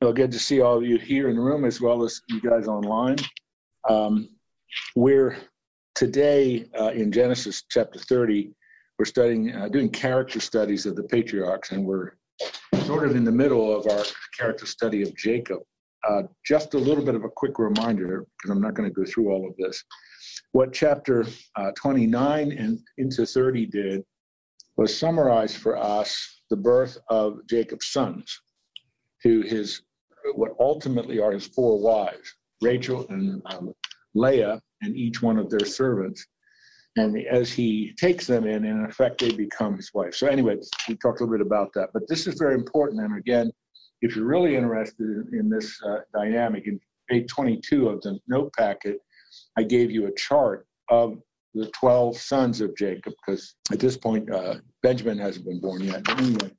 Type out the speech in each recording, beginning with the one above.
Well, good to see all of you here in the room as well as you guys online. We're today in Genesis chapter 30, we're studying, doing character studies of the patriarchs, and we're sort of in the middle of our character study of Jacob. Just a little bit of a quick reminder, because I'm not going to go through all of this. What chapter 29 and into 30 did was summarize for us the birth of Jacob's sons, to his, what ultimately are his four wives, Rachel and Leah, and each one of their servants. And as he takes them in effect, they become his wife. So anyway, we talked a little bit about that. But this is very important. And again, if you're really interested in this dynamic, in page 22 of the note packet, I gave you a chart of the 12 sons of Jacob, because at this point, Benjamin hasn't been born yet. But anyway,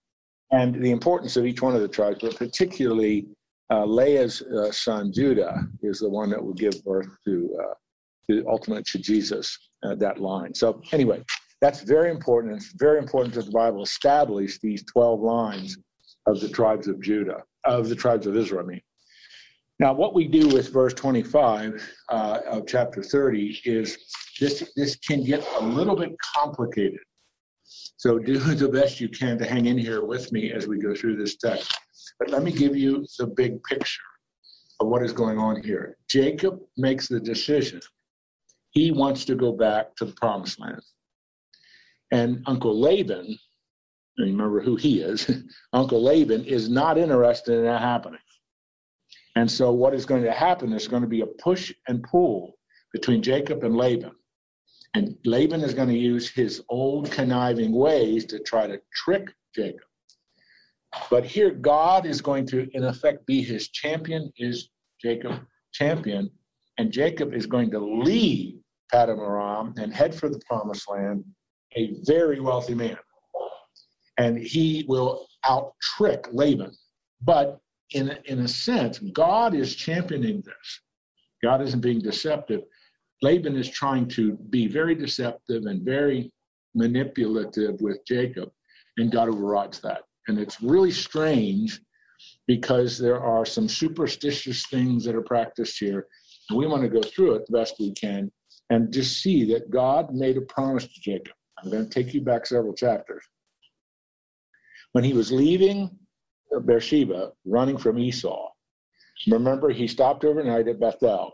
and the importance of each one of the tribes, but particularly Leah's son Judah is the one that will give birth to ultimately to Jesus, that line. So anyway, that's very important. It's very important that the Bible establish these 12 lines of the tribes of Judah, of the tribes of Israel, I mean. Now, what we do with verse 25 of chapter 30 is this can get a little bit complicated. So do the best you can to hang in here with me as we go through this text. But let me give you the big picture of what is going on here. Jacob makes the decision. He wants to go back to the promised land. And Uncle Laban, remember who he is, Uncle Laban is not interested in that happening. And so what is going to happen is going to be a push and pull between Jacob and Laban. And Laban is going to use his old conniving ways to try to trick Jacob. But here, God is going to, in effect, be his champion, is Jacob's champion. And Jacob is going to leave Paddan Aram and head for the promised land, a very wealthy man. And he will out-trick Laban. But in a sense, God is championing this. God isn't being deceptive. Laban is trying to be very deceptive and very manipulative with Jacob, and God overrides that. And it's really strange because there are some superstitious things that are practiced here, and we want to go through it the best we can and just see that God made a promise to Jacob. I'm going to take you back several chapters. When he was leaving Beersheba, running from Esau, remember he stopped overnight at Bethel,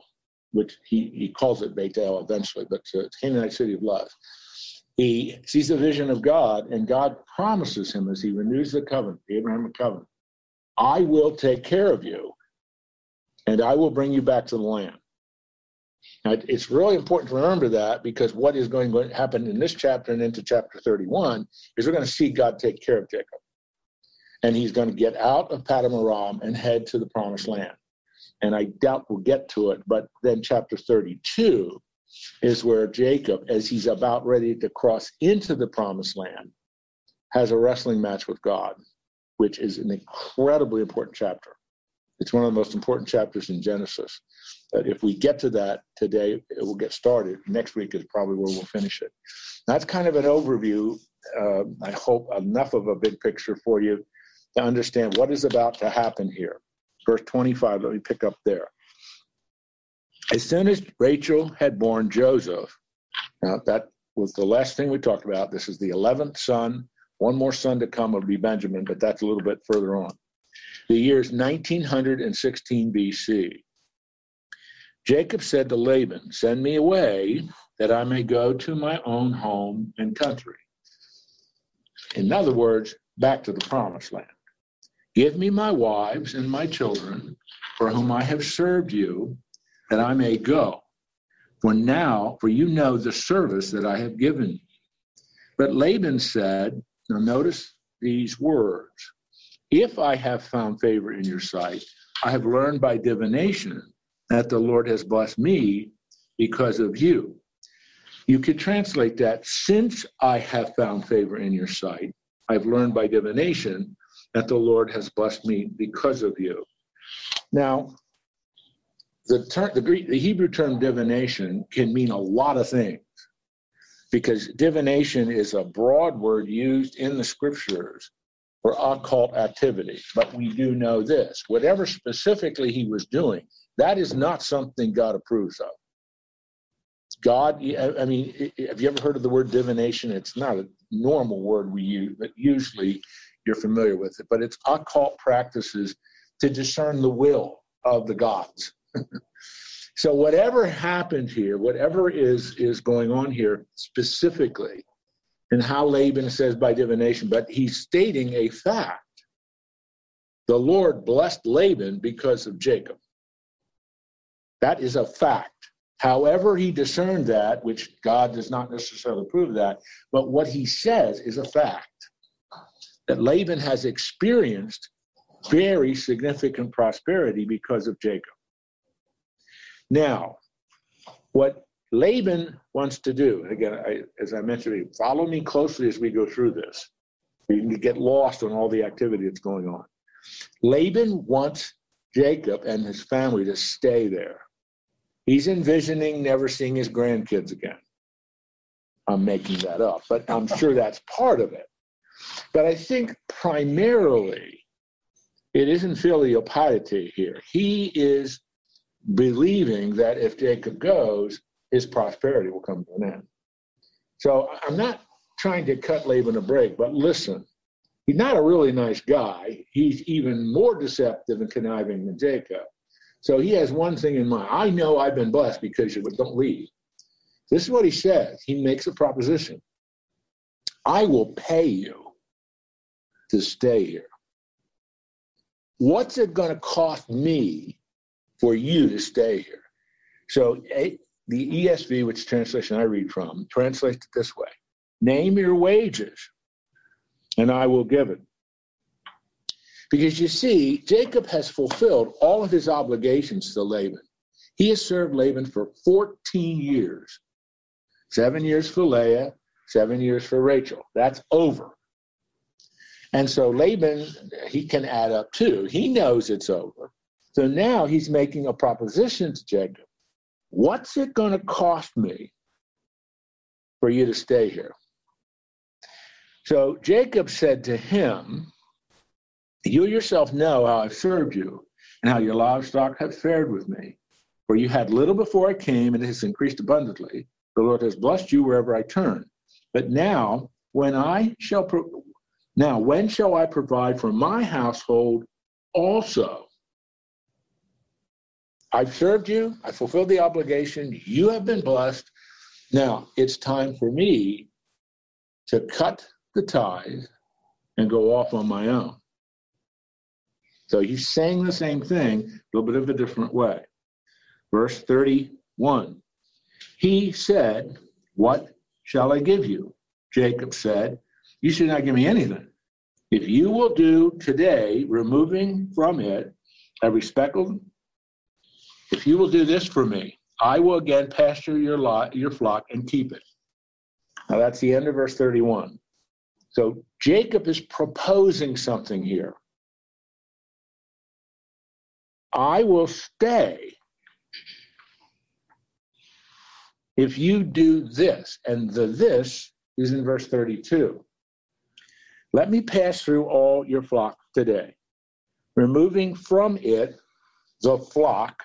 which he calls it Bethel eventually, but it's Canaanite city of Luz. He sees a vision of God, and God promises him as he renews the covenant, the Abrahamic covenant, I will take care of you, and I will bring you back to the land. Now, it's really important to remember that, because what is going to happen in this chapter and into chapter 31 is we're going to see God take care of Jacob. And he's going to get out of Paddan Aram and head to the promised land. And I doubt we'll get to it, but then chapter 32 is where Jacob, as he's about ready to cross into the promised land, has a wrestling match with God, which is an incredibly important chapter. It's one of the most important chapters in Genesis. But if we get to that today, it will get started. Next week is probably where we'll finish it. That's kind of an overview, I hope enough of a big picture for you to understand what is about to happen here. Verse 25, let me pick up there. As soon as Rachel had born Joseph, now that was the last thing we talked about. This is the 11th son. One more son to come will be Benjamin, but that's a little bit further on. The year is 1916 BC. Jacob said to Laban, send me away that I may go to my own home and country. In other words, back to the promised land. Give me my wives and my children, for whom I have served you, that I may go. For you know the service that I have given you. But Laban said, now notice these words, if I have found favor in your sight, I have learned by divination that the Lord has blessed me because of you. You could translate that, since I have found favor in your sight, I've learned by divination that the Lord has blessed me because of you. Now, the Hebrew term divination can mean a lot of things, because divination is a broad word used in the scriptures for occult activity. But we do know this. Whatever specifically he was doing, that is not something God approves of. God, I mean, have you ever heard of the word divination? It's not a normal word we use, but usually you're familiar with it. But it's occult practices to discern the will of the gods. So whatever happened here, whatever is going on here specifically, and how Laban says by divination, but he's stating a fact. The Lord blessed Laban because of Jacob. That is a fact. However he discerned that, which God does not necessarily prove that, but what he says is a fact, that Laban has experienced very significant prosperity because of Jacob. Now, what Laban wants to do, and again, as I mentioned, follow me closely as we go through this. You can get lost on all the activity that's going on. Laban wants Jacob and his family to stay there. He's envisioning never seeing his grandkids again. I'm making that up, but I'm sure that's part of it. But I think primarily it isn't filial piety here. He is believing that if Jacob goes, his prosperity will come to an end. So I'm not trying to cut Laban a break, but listen, he's not a really nice guy. He's even more deceptive and conniving than Jacob. So he has one thing in mind. I know I've been blessed because you don't leave. This is what he says. He makes a proposition. I will pay you to stay here. What's it going to cost me for you to stay here? So the ESV, which translation I read from, translates it this way. Name your wages, and I will give it. Because you see, Jacob has fulfilled all of his obligations to Laban. He has served Laban for 14 years. 7 years for Leah, 7 years for Rachel. That's over. And so Laban, he can add up too. He knows it's over. So now he's making a proposition to Jacob. What's it going to cost me for you to stay here? So Jacob said to him, you yourself know how I've served you and how your livestock have fared with me. For you had little before I came, and it has increased abundantly. The Lord has blessed you wherever I turn. But now, when shall I provide for my household also? I've served you. I fulfilled the obligation. You have been blessed. Now, it's time for me to cut the tithe and go off on my own. So he's saying the same thing, a little bit of a different way. Verse 31, he said, what shall I give you? Jacob said, you should not give me anything. If you will do today, removing from it every speckle, if you will do this for me, I will again pasture your flock and keep it. Now that's the end of verse 31. So Jacob is proposing something here. I will stay if you do this. And the this is in verse 32. Let me pass through all your flock today, removing from it the flock,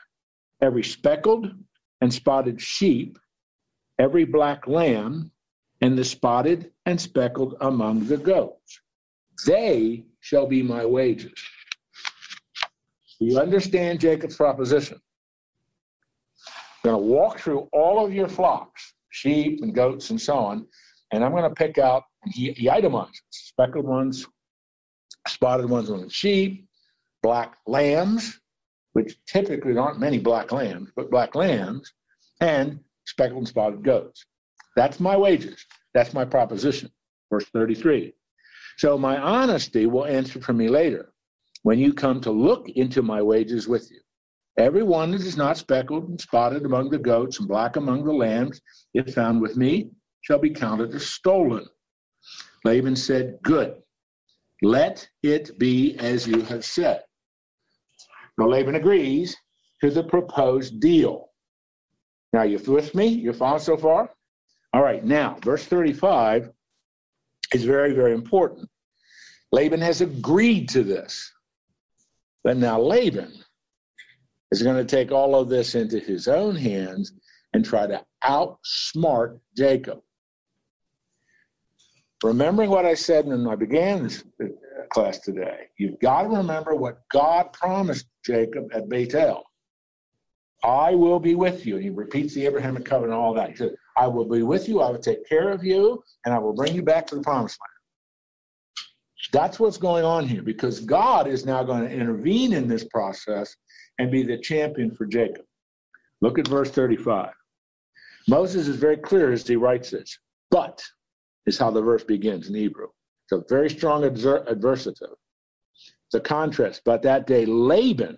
every speckled and spotted sheep, every black lamb, and the spotted and speckled among the goats. They shall be my wages. Do you understand Jacob's proposition? I'm going to walk through all of your flocks, sheep and goats and so on, and I'm going to pick out, he itemizes, speckled ones, spotted ones on the sheep, black lambs, which typically there aren't many black lambs, but black lambs, and speckled and spotted goats. That's my wages. That's my proposition. Verse 33. So my honesty will answer for me later, when you come to look into my wages with you. Every one that is not speckled and spotted among the goats and black among the lambs, if found with me, shall be counted as stolen. Laban said, good, let it be as you have said. Now Laban agrees to the proposed deal. Now, you with me? You following so far? All right, now, verse 35 is very, very important. Laban has agreed to this. But now Laban is going to take all of this into his own hands and try to outsmart Jacob. Remembering what I said when I began this class today, you've got to remember what God promised Jacob at Bethel. I will be with you. And he repeats the Abrahamic covenant and all that. He says, I will be with you, I will take care of you, and I will bring you back to the promised land. That's what's going on here, because God is now going to intervene in this process and be the champion for Jacob. Look at verse 35. Moses is very clear as he writes this, but is how the verse begins in Hebrew. It's a very strong adversative. It's a contrast. But that day Laban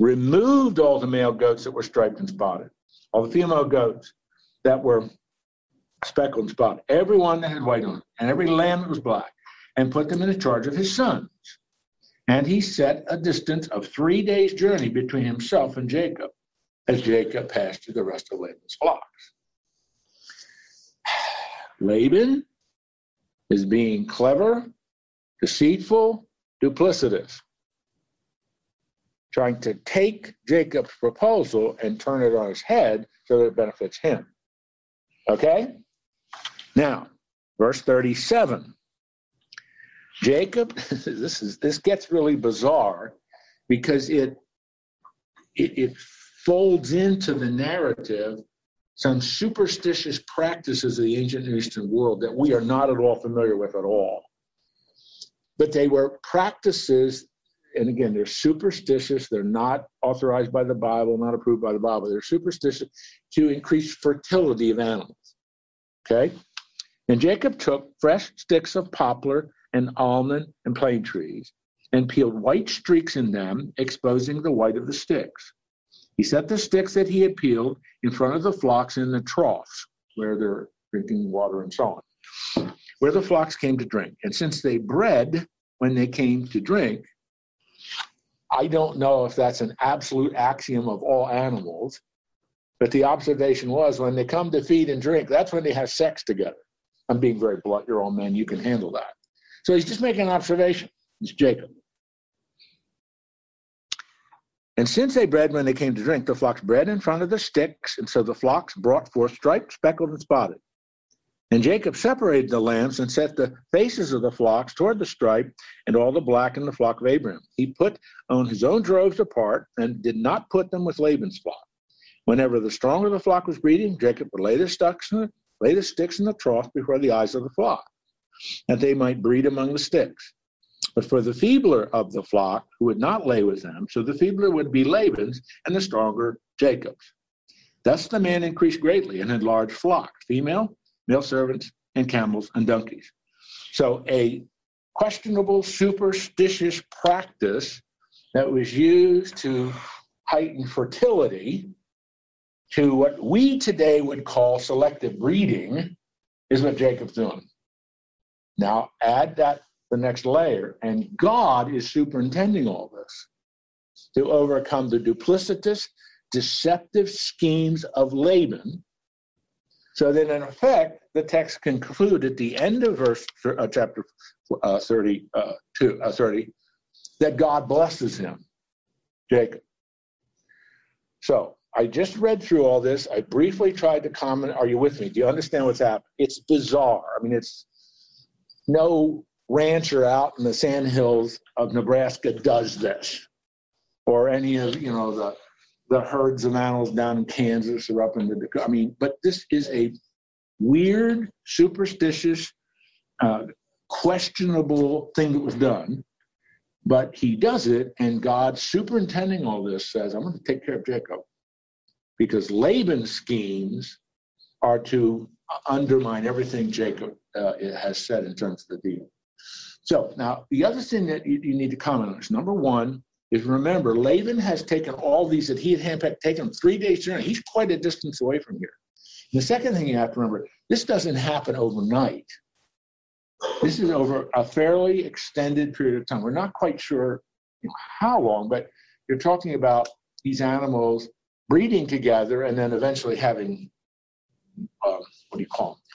removed all the male goats that were striped and spotted, all the female goats that were speckled and spotted, every one that had white on it, and every lamb that was black, and put them in the charge of his sons. And he set a distance of 3 days' journey between himself and Jacob, as Jacob pastured the rest of Laban's flocks. Laban is being clever, deceitful, duplicitous, trying to take Jacob's proposal and turn it on his head so that it benefits him. Okay? Now, verse 37. Jacob, this gets really bizarre because it folds into the narrative some superstitious practices of the ancient Near Eastern world that we are not at all familiar with at all. But they were practices, and again, they're superstitious. They're not authorized by the Bible, not approved by the Bible. They're superstitious to increase fertility of animals. Okay? And Jacob took fresh sticks of poplar and almond and plane trees, and peeled white streaks in them, exposing the white of the sticks. He set the sticks that he had peeled in front of the flocks in the troughs, where they're drinking water and so on, where the flocks came to drink. And since they bred when they came to drink, I don't know if that's an absolute axiom of all animals, but the observation was when they come to feed and drink, that's when they have sex together. I'm being very blunt, you're all men, you can handle that. So he's just making an observation. It's Jacob. And since they bred when they came to drink, the flocks bred in front of the sticks, and so the flocks brought forth striped, speckled, and spotted. And Jacob separated the lambs and set the faces of the flocks toward the striped and all the black in the flock of Abraham. He put on his own droves apart and did not put them with Laban's flock. Whenever the stronger the flock was breeding, Jacob would lay the sticks in the trough before the eyes of the flock, that they might breed among the sticks. But for the feebler of the flock, who would not lay with them, so the feebler would be Laban's, and the stronger Jacob's. Thus the man increased greatly and had large flocks, female, male servants, and camels and donkeys. So a questionable, superstitious practice that was used to heighten fertility to what we today would call selective breeding is what Jacob's doing. Now add that the next layer, and God is superintending all this to overcome the duplicitous, deceptive schemes of Laban, so that in effect the text concludes at the end of chapter 30 that God blesses him, Jacob. So I just read through all this. I briefly tried to comment. Are you with me? Do you understand what's happening? It's bizarre. I mean, it's no rancher out in the sandhills of Nebraska does this, or any of the herds of animals down in Kansas or up in the Dakota. I mean, but this is a weird, superstitious, questionable thing that was done. But he does it, and God, superintending all this, says, "I'm going to take care of Jacob," because Laban's schemes are to undermine everything Jacob has said in terms of the deal. So now the other thing that you need to comment on is, number one, is remember Laban has taken all these that he had handpicked, taken 3 days journey. He's quite a distance away from here. And the second thing you have to remember, this doesn't happen overnight. This is over a fairly extended period of time. We're not quite sure how long, but you're talking about these animals breeding together and then eventually having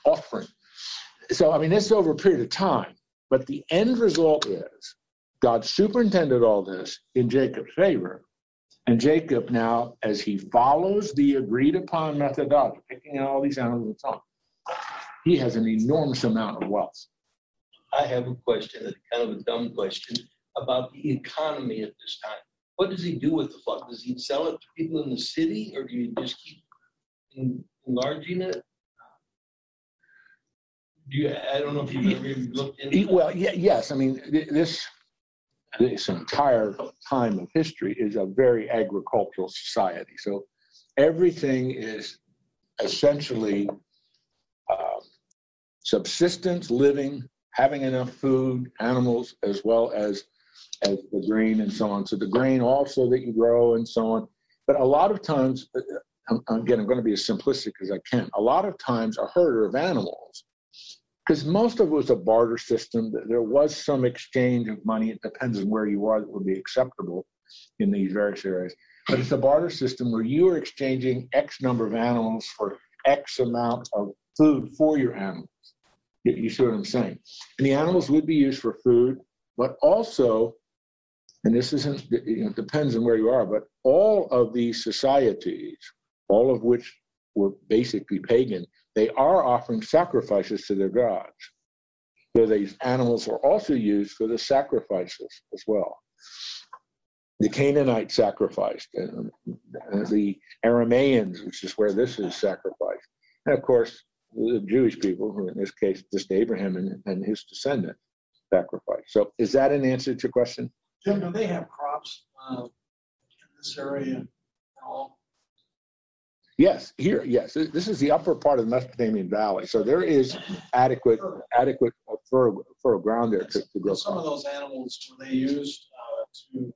offspring. So, I mean, this is over a period of time. But the end result is God superintended all this in Jacob's favor. And Jacob now, as he follows the agreed-upon methodology, picking all these animals and so on, he has an enormous amount of wealth. I have a question, kind of a dumb question, about the economy at this time. What does he do with the flock? Does he sell it to people in the city, or do you just keep enlarging it? I don't know if you've ever looked into it. Well, yes. I mean, this entire time of history is a very agricultural society. So everything is essentially subsistence, living, having enough food, animals, as well as the grain and so on. So the grain also that you grow and so on. But a lot of times, again, I'm going to be as simplistic as I can. A lot of times a herder of animals, because most of it was a barter system, there was some exchange of money. It depends on where you are that would be acceptable in these various areas. But it's a barter system where you are exchanging X number of animals for X amount of food for your animals. You see what I'm saying? And the animals would be used for food, but also, and this isn't, it depends on where you are, but all of these societies, all of which were basically pagan, they are offering sacrifices to their gods. So these animals are also used for the sacrifices as well. The Canaanite sacrificed, and the Arameans, which is where this is sacrificed. And of course, the Jewish people, who in this case, just Abraham and his descendants, sacrifice. So is that an answer to your question? Jim, do they have crops in this area at all? Yes, here, yes. This is the upper part of the Mesopotamian Valley. So there is adequate fertile ground there to grow. Some crops. Of those animals were they used to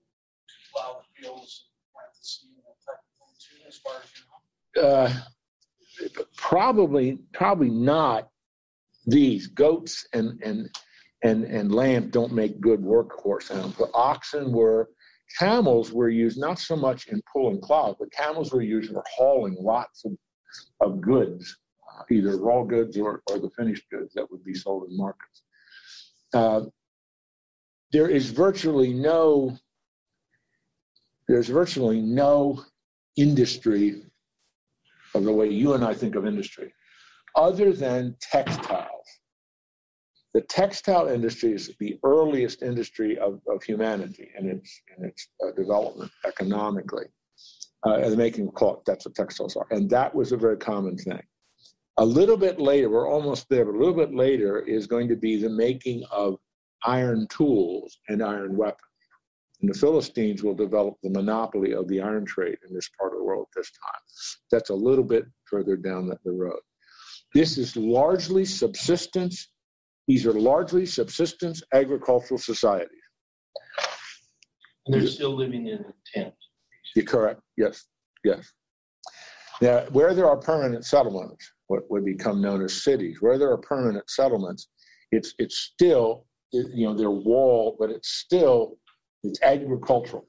plow the fields and plant the seed and that type of thing too, as far as you know? Probably not. These goats and lambs don't make good workhorse animals. But oxen were, camels were used not so much in pulling cloth, but camels were used for hauling lots of goods, either raw goods or the finished goods that would be sold in markets. There's virtually no industry of the way you and I think of industry, other than textiles. The textile industry is the earliest industry of humanity and its development economically. The making of cloth, that's what textiles are. And that was a very common thing. A little bit later, we're almost there, but a little bit later is going to be the making of iron tools and iron weapons. And the Philistines will develop the monopoly of the iron trade in this part of the world at this time. That's a little bit further down the road. This is largely subsistence. These are largely subsistence agricultural societies. And they're still living in a tent. You're correct. Yes. Yes. Now, where there are permanent settlements, what would become known as cities, where there are permanent settlements, it's still, you know, they're walled, but it's still, it's agricultural.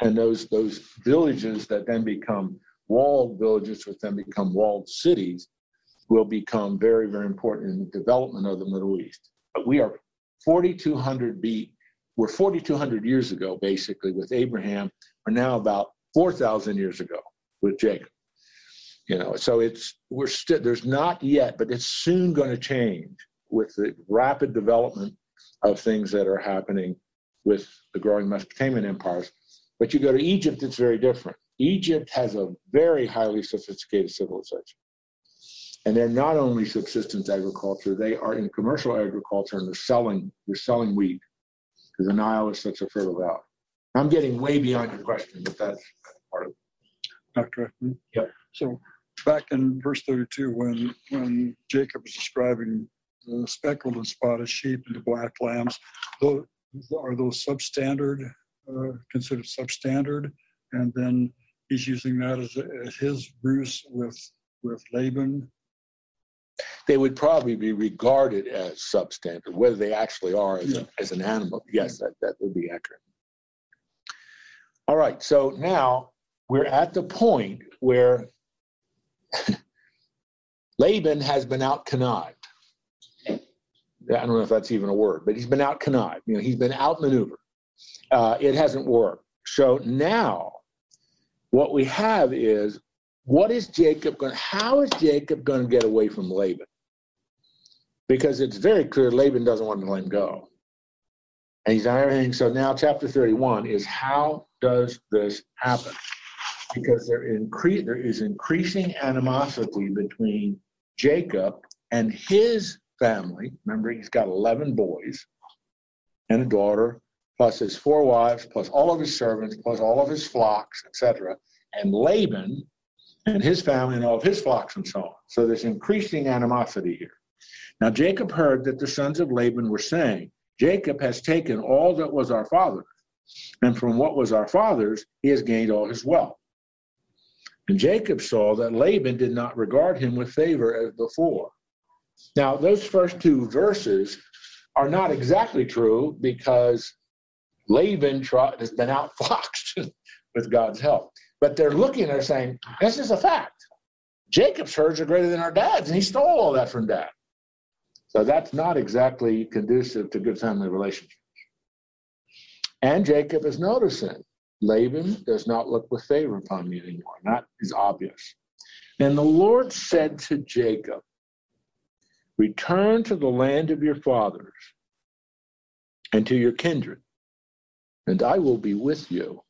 And those villages that then become walled villages, which then become walled cities, will become very, very important in the development of the Middle East. But we are 4,200 years ago, basically, with Abraham. We're now about 4,000 years ago with Jacob. You know, so there's not yet, but it's soon going to change with the rapid development of things that are happening with the growing Mesopotamian empires. But you go to Egypt, it's very different. Egypt has a very highly sophisticated civilization. And they're not only subsistence agriculture, they are in commercial agriculture, and they're selling wheat, because the Nile is such a fertile valley. I'm getting way beyond your question, but that's part of it. Dr. Eckman? Yep. So back in verse 32, when Jacob was describing the speckled and spotted sheep and the black lambs, are those substandard, considered substandard? And then he's using that as his ruse with Laban? They would probably be regarded as substandard, whether they actually are as an animal. Yes, that would be accurate. All right, so now we're at the point where Laban has been out connived. I don't know if that's even a word, but he's been out-connived. You know, he's been outmaneuvered. It hasn't worked. So now what we have is, how is Jacob going to get away from Laban? Because it's very clear Laban doesn't want to let him go. And he's done everything. So now chapter 31 is, how does this happen? Because there is increasing animosity between Jacob and his family. Remember, he's got 11 boys and a daughter, plus his 4 wives, plus all of his servants, plus all of his flocks, etc. And Laban and his family and all of his flocks and so on. So there's increasing animosity here. Now Jacob heard that the sons of Laban were saying, Jacob has taken all that was our father's, and from what was our father's, he has gained all his wealth. And Jacob saw that Laban did not regard him with favor as before. Now, those first 2 verses are not exactly true, because Laban has been outfoxed with God's help. But they're looking and they're saying, this is a fact. Jacob's herds are greater than our dad's, and he stole all that from dad. So that's not exactly conducive to good family relationships. And Jacob is noticing, Laban does not look with favor upon me anymore. That is obvious. And the Lord said to Jacob, return to the land of your fathers and to your kindred, and I will be with you.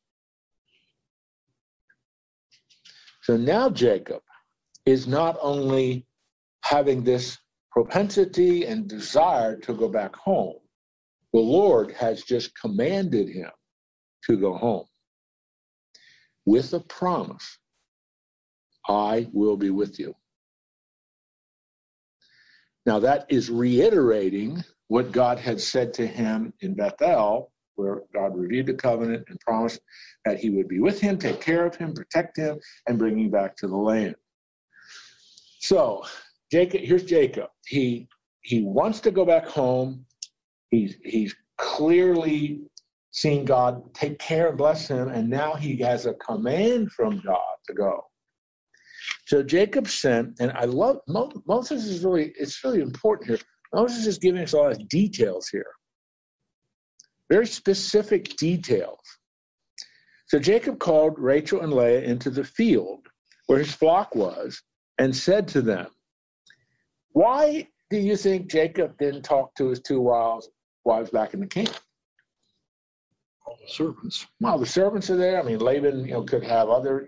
So now Jacob is not only having this propensity and desire to go back home, the Lord has just commanded him to go home with a promise, I will be with you. Now that is reiterating what God had said to him in Bethel, where God reviewed the covenant and promised that he would be with him, take care of him, protect him, and bring him back to the land. So Jacob, here's Jacob. He wants to go back home. He's clearly seen God take care and bless him, and now he has a command from God to go. So Jacob sent, and I love, Moses is really, it's really important here. Moses is giving us a lot of details here. Very specific details. So Jacob called Rachel and Leah into the field where his flock was and said to them, why do you think Jacob didn't talk to his 2 wives back in the camp? All the servants. Well, the servants are there. I mean, Laban, could have other,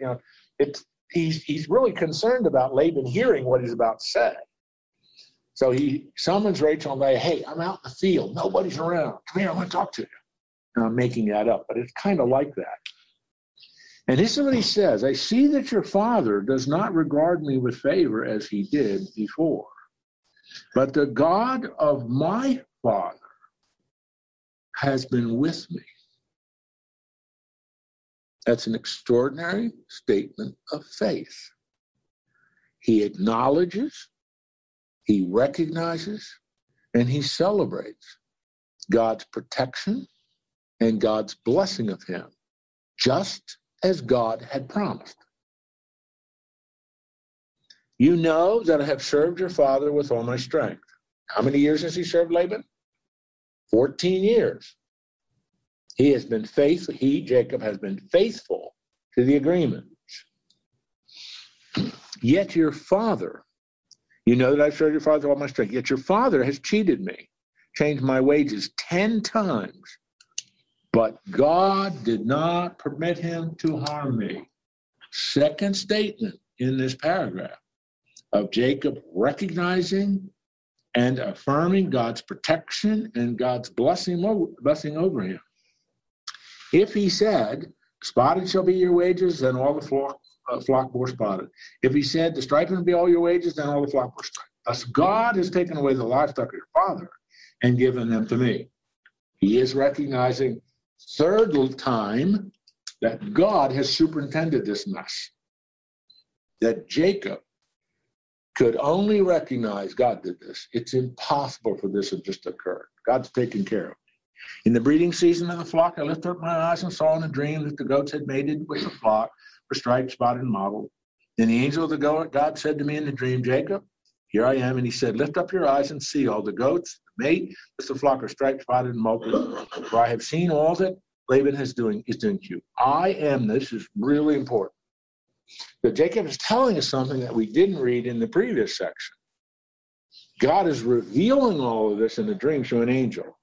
he's really concerned about Laban hearing what he's about to say. So he summons Rachel and Leah, hey, I'm out in the field. Nobody's around. Come here, I want to talk to you. And I'm making that up, but it's kind of like that. And this is what he says. I see that your father does not regard me with favor as he did before. But the God of my father has been with me. That's an extraordinary statement of faith. He acknowledges, he recognizes, and he celebrates God's protection and God's blessing of him, just as God had promised. You know that I have served your father with all my strength. How many years has he served Laban? 14 years. He has been faithful, Jacob has been faithful to the agreement. Yet your father, you know that I've served your father with all my strength, yet your father has cheated me, changed my wages 10 times, but God did not permit him to harm me. Second statement in this paragraph of Jacob recognizing and affirming God's protection and God's blessing over him. If he said, spotted shall be your wages, then all the flock were spotted. If he said, the striping will be all your wages, then all the flock were striped. Thus God has taken away the livestock of your father and given them to me. He is recognizing third time that God has superintended this mess. That Jacob could only recognize God did this. It's impossible for this to just occur. God's taken care of it. In the breeding season of the flock, I lifted up my eyes and saw in a dream that the goats had mated with the flock, were striped, spotted, and mottled. Then the angel of the goat, God said to me in the dream, Jacob, Here I am. And he said, lift up your eyes and see all the goats, the mate, the flock are striped, spotted, and multiplied. For I have seen all that Laban is doing to you. I am, this is really important. So Jacob is telling us something that we didn't read in the previous section. God is revealing all of this in a dream to an angel,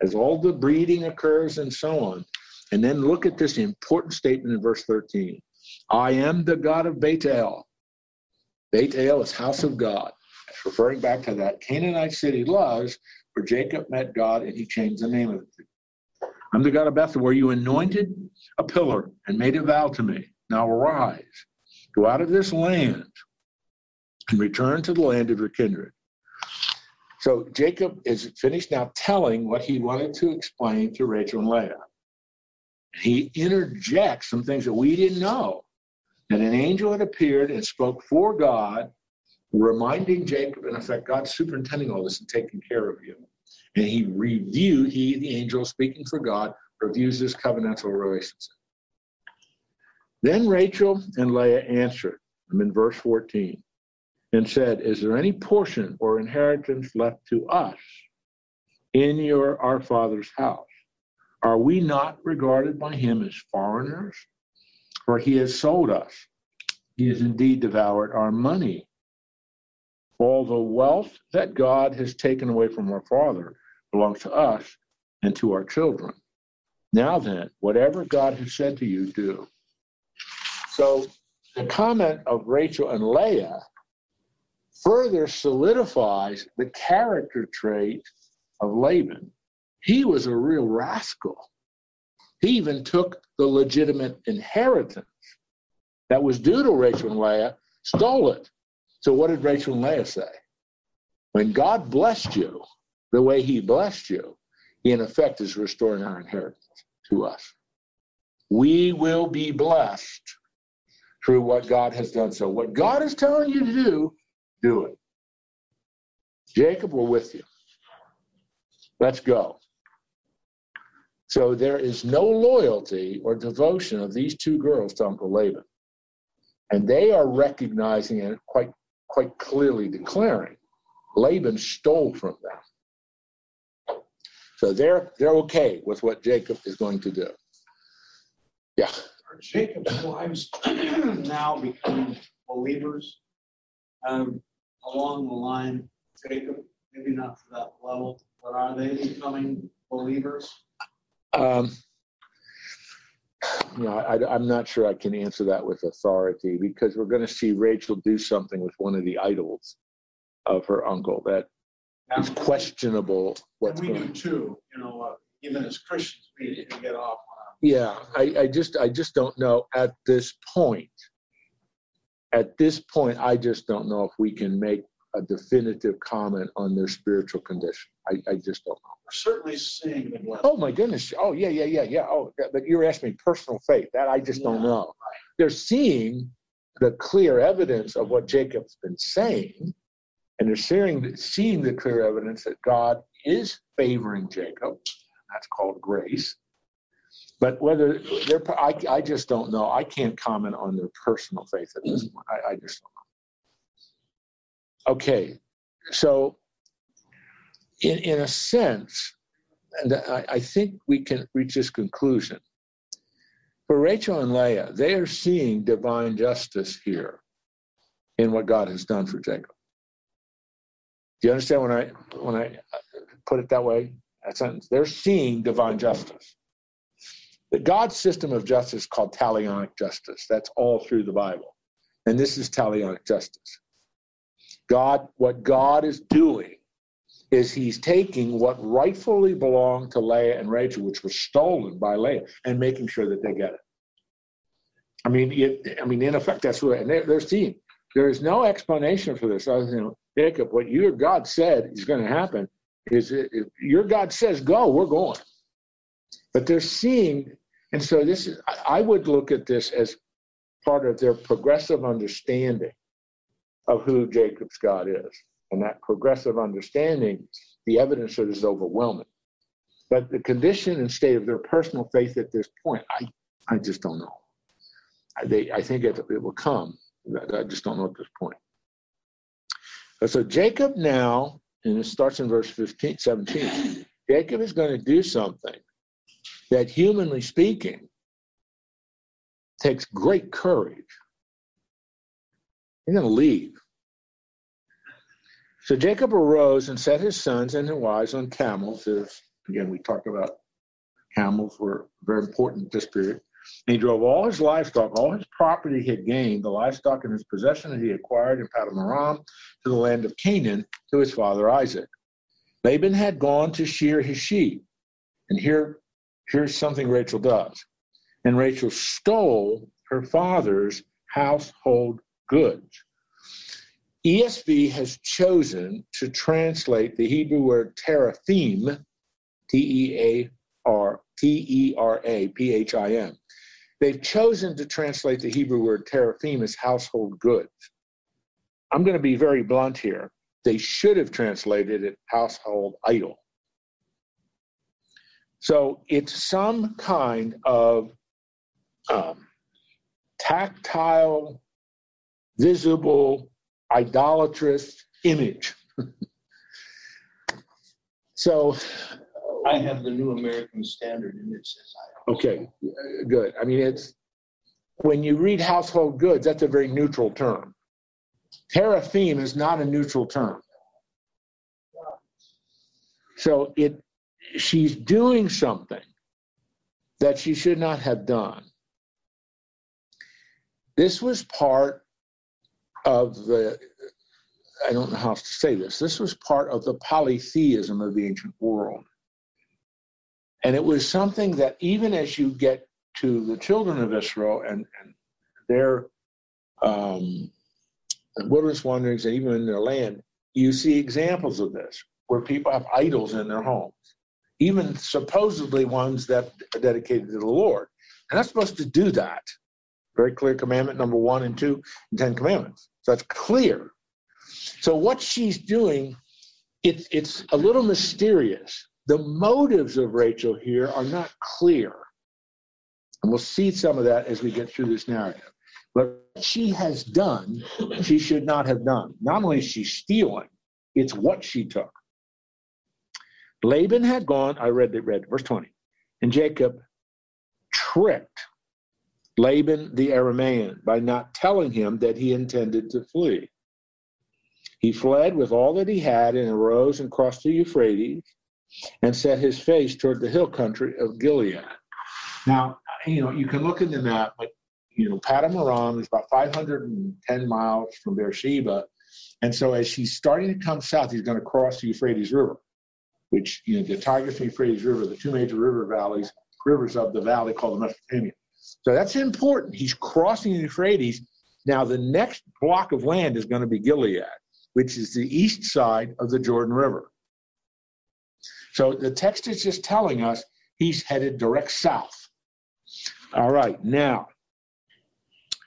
as all the breeding occurs and so on. And then look at this important statement in verse 13. I am the God of Bethel. Bethel is house of God. It's referring back to that Canaanite city, Luz, where Jacob met God and he changed the name of it. I'm the God of Bethel, where you anointed a pillar and made a vow to me. Now arise, go out of this land and return to the land of your kindred. So Jacob is finished now telling what he wanted to explain to Rachel and Leah. He interjects some things that we didn't know, that an angel had appeared and spoke for God, reminding Jacob, in effect, God's superintending all this and taking care of you. And the angel speaking for God, reviews this covenantal relationship. Then Rachel and Leah answered, I'm in verse 14, and said, is there any portion or inheritance left to us in our father's house? Are we not regarded by him as foreigners? For he has sold us. He has indeed devoured our money. All the wealth that God has taken away from our father belongs to us and to our children. Now then, whatever God has said to you, do. So the comment of Rachel and Leah further solidifies the character trait of Laban. He was a real rascal. He even took the legitimate inheritance that was due to Rachel and Leah, stole it. So what did Rachel and Leah say? When God blessed you the way he blessed you, he in effect is restoring our inheritance to us. We will be blessed through what God has done. So what God is telling you to do, do it. Jacob, we're with you. Let's go. So there is no loyalty or devotion of these two girls to Uncle Laban. And they are recognizing and quite clearly declaring, Laban stole from them. So they're okay with what Jacob is going to do. Yeah. Are Jacob's wives now becoming believers along the line, Jacob, maybe not to that level, but are they becoming believers? I'm not sure I can answer that with authority, because we're going to see Rachel do something with one of the idols of her uncle that is questionable. We do too, even as Christians, we can get off on it. Yeah, I just don't know at this point. At this point, I just don't know if we can make a definitive comment on their spiritual condition. I just don't know. We're certainly seeing them. Oh my goodness. Oh yeah. Oh, but you were asking me personal faith. That I just don't know. Right. They're seeing the clear evidence of what Jacob's been saying, and they're seeing the clear evidence that God is favoring Jacob. That's called grace. But whether they're, I just don't know. I can't comment on their personal faith at this point. I just don't know. Okay, so in a sense, and I think we can reach this conclusion. For Rachel and Leah, they are seeing divine justice here in what God has done for Jacob. Do you understand when I put it that way? That sentence. They're seeing divine justice. The God's system of justice is called talionic justice. That's all through the Bible. And this is talionic justice. What God is doing is he's taking what rightfully belonged to Leah and Rachel, which was stolen by Leah, and making sure that they get it. I mean, in effect, that's what, and they're seeing. There is no explanation for this other than, Jacob, what your God said is going to happen is if your God says go, we're going. But they're seeing, and so this is, I would look at this as part of their progressive understanding of who Jacob's God is. And that progressive understanding, the evidence of it is overwhelming. But the condition and state of their personal faith at this point, I just don't know. I think it will come. I just don't know at this point. So Jacob now, and it starts in verse 17, Jacob is going to do something that, humanly speaking, takes great courage. He's going to leave. So Jacob arose and set his sons and his wives on camels. Again, we talked about camels were very important this period. And he drove all his livestock, all his property he had gained, the livestock in his possession that he acquired in Paddan Aram, to the land of Canaan, to his father Isaac. Laban had gone to shear his sheep. And here's something Rachel does. And Rachel stole her father's household goods. ESV has chosen to translate the Hebrew word teraphim, T-E-R-A-P-H-I-M. They've chosen to translate the Hebrew word teraphim as household goods. I'm going to be very blunt here. They should have translated it household idol. So it's some kind of tactile, visible, idolatrous image. So I have the New American Standard, and it says idol. Okay, good. I mean, it's when you read household goods, that's a very neutral term. Teraphim is not a neutral term. So she's doing something that she should not have done. This was part of the, I don't know how to say this, this was part of the polytheism of the ancient world. And it was something that even as you get to the children of Israel and their wilderness wanderings, and even in their land, you see examples of this, where people have idols in their homes, even supposedly ones that are dedicated to the Lord. They're not supposed to do that. Very clear commandment, number 1 and 2, and 10 Commandments. So that's clear. So what she's doing, it's a little mysterious. The motives of Rachel here are not clear. And we'll see some of that as we get through this narrative. But what she has done, she should not have done. Not only is she stealing, it's what she took. Laban had gone, I read verse 20, and Jacob tricked Laban the Aramean by not telling him that he intended to flee. He fled with all that he had and arose and crossed the Euphrates and set his face toward the hill country of Gilead. Now, you can look in the map, but, Paddan Aram is about 510 miles from Beersheba, and so as he's starting to come south, he's going to cross the Euphrates River, which, the Tigris and Euphrates River, the two major rivers of the valley called the Mesopotamia. So that's important. He's crossing the Euphrates. Now, the next block of land is going to be Gilead, which is the east side of the Jordan River. So the text is just telling us he's headed direct south. All right, now,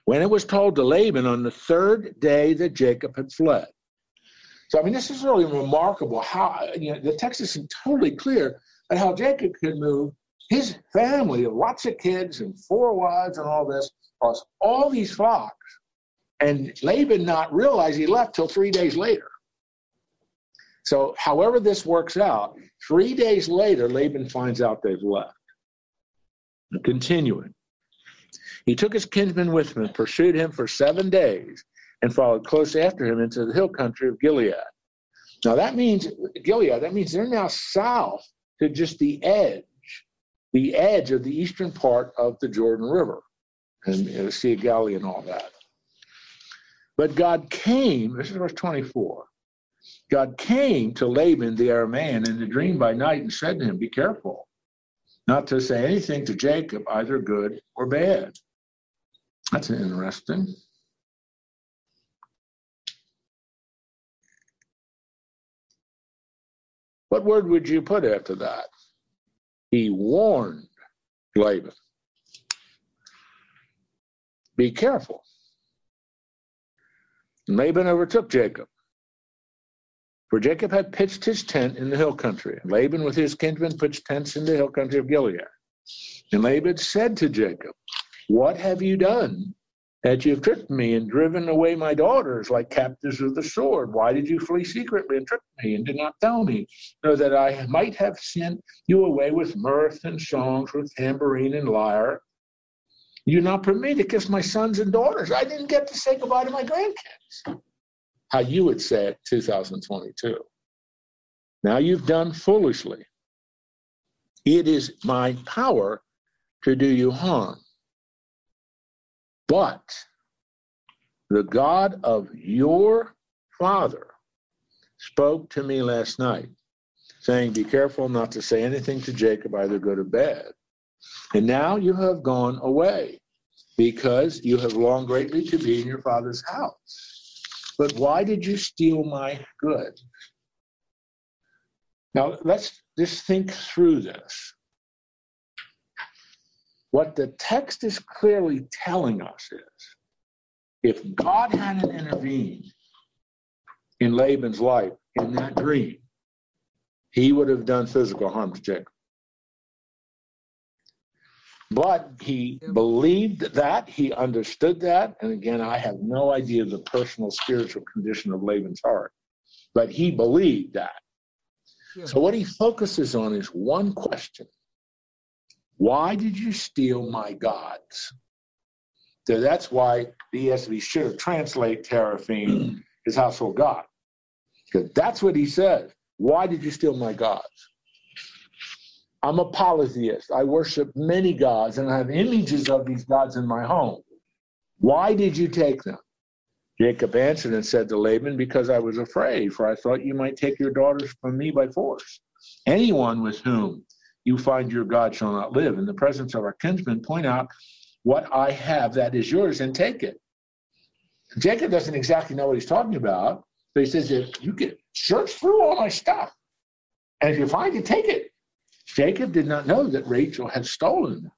when it was told to Laban on the third day that Jacob had fled. So, this is really remarkable how, the text is totally clear about how Jacob could move his family of lots of kids and 4 wives and all this, plus all these flocks, and Laban not realize he left till 3 days later. So however this works out, 3 days later, Laban finds out they've left. Continuing. He took his kinsman with him and pursued him for 7 days and followed close after him into the hill country of Gilead. Now that means they're now south to just the edge of the eastern part of the Jordan River and the Sea of Galilee and all that. But God came, this is verse 24, God came to Laban the Aramean in a dream by night and said to him, be careful not to say anything to Jacob, either good or bad. That's interesting. What word would you put after that? He warned Laban, be careful. And Laban overtook Jacob. For Jacob had pitched his tent in the hill country. And Laban with his kinsmen pitched tents in the hill country of Gilead. And Laban said to Jacob, what have you done that you've tricked me and driven away my daughters like captives of the sword. Why did you flee secretly and trick me and did not tell me? So that I might have sent you away with mirth and songs, with tambourine and lyre. You did not permit me to kiss my sons and daughters. I didn't get to say goodbye to my grandkids. How you would say it, 2022. Now you've done foolishly. It is my power to do you harm. But the God of your father spoke to me last night, saying, be careful not to say anything to Jacob, either go to bed. And now you have gone away, because you have longed greatly to be in your father's house. But why did you steal my goods? Now, let's just think through this. What the text is clearly telling us is, if God hadn't intervened in Laban's life in that dream, he would have done physical harm to Jacob. But he believed that, he understood that, and again, I have no idea the personal spiritual condition of Laban's heart, but he believed that. So what he focuses on is one question. Why did you steal my gods? So that's why the ESV should have translated teraphim, his household god. Because that's what he says. Why did you steal my gods? I'm a polytheist. I worship many gods, and I have images of these gods in my home. Why did you take them? Jacob answered and said to Laban, because I was afraid, for I thought you might take your daughters from me by force. Anyone with whom you find your God shall not live. In the presence of our kinsmen, point out what I have that is yours and take it. Jacob doesn't exactly know what he's talking about. So he says, if you can search through all my stuff, and if you find it, take it. Jacob did not know that Rachel had stolen them.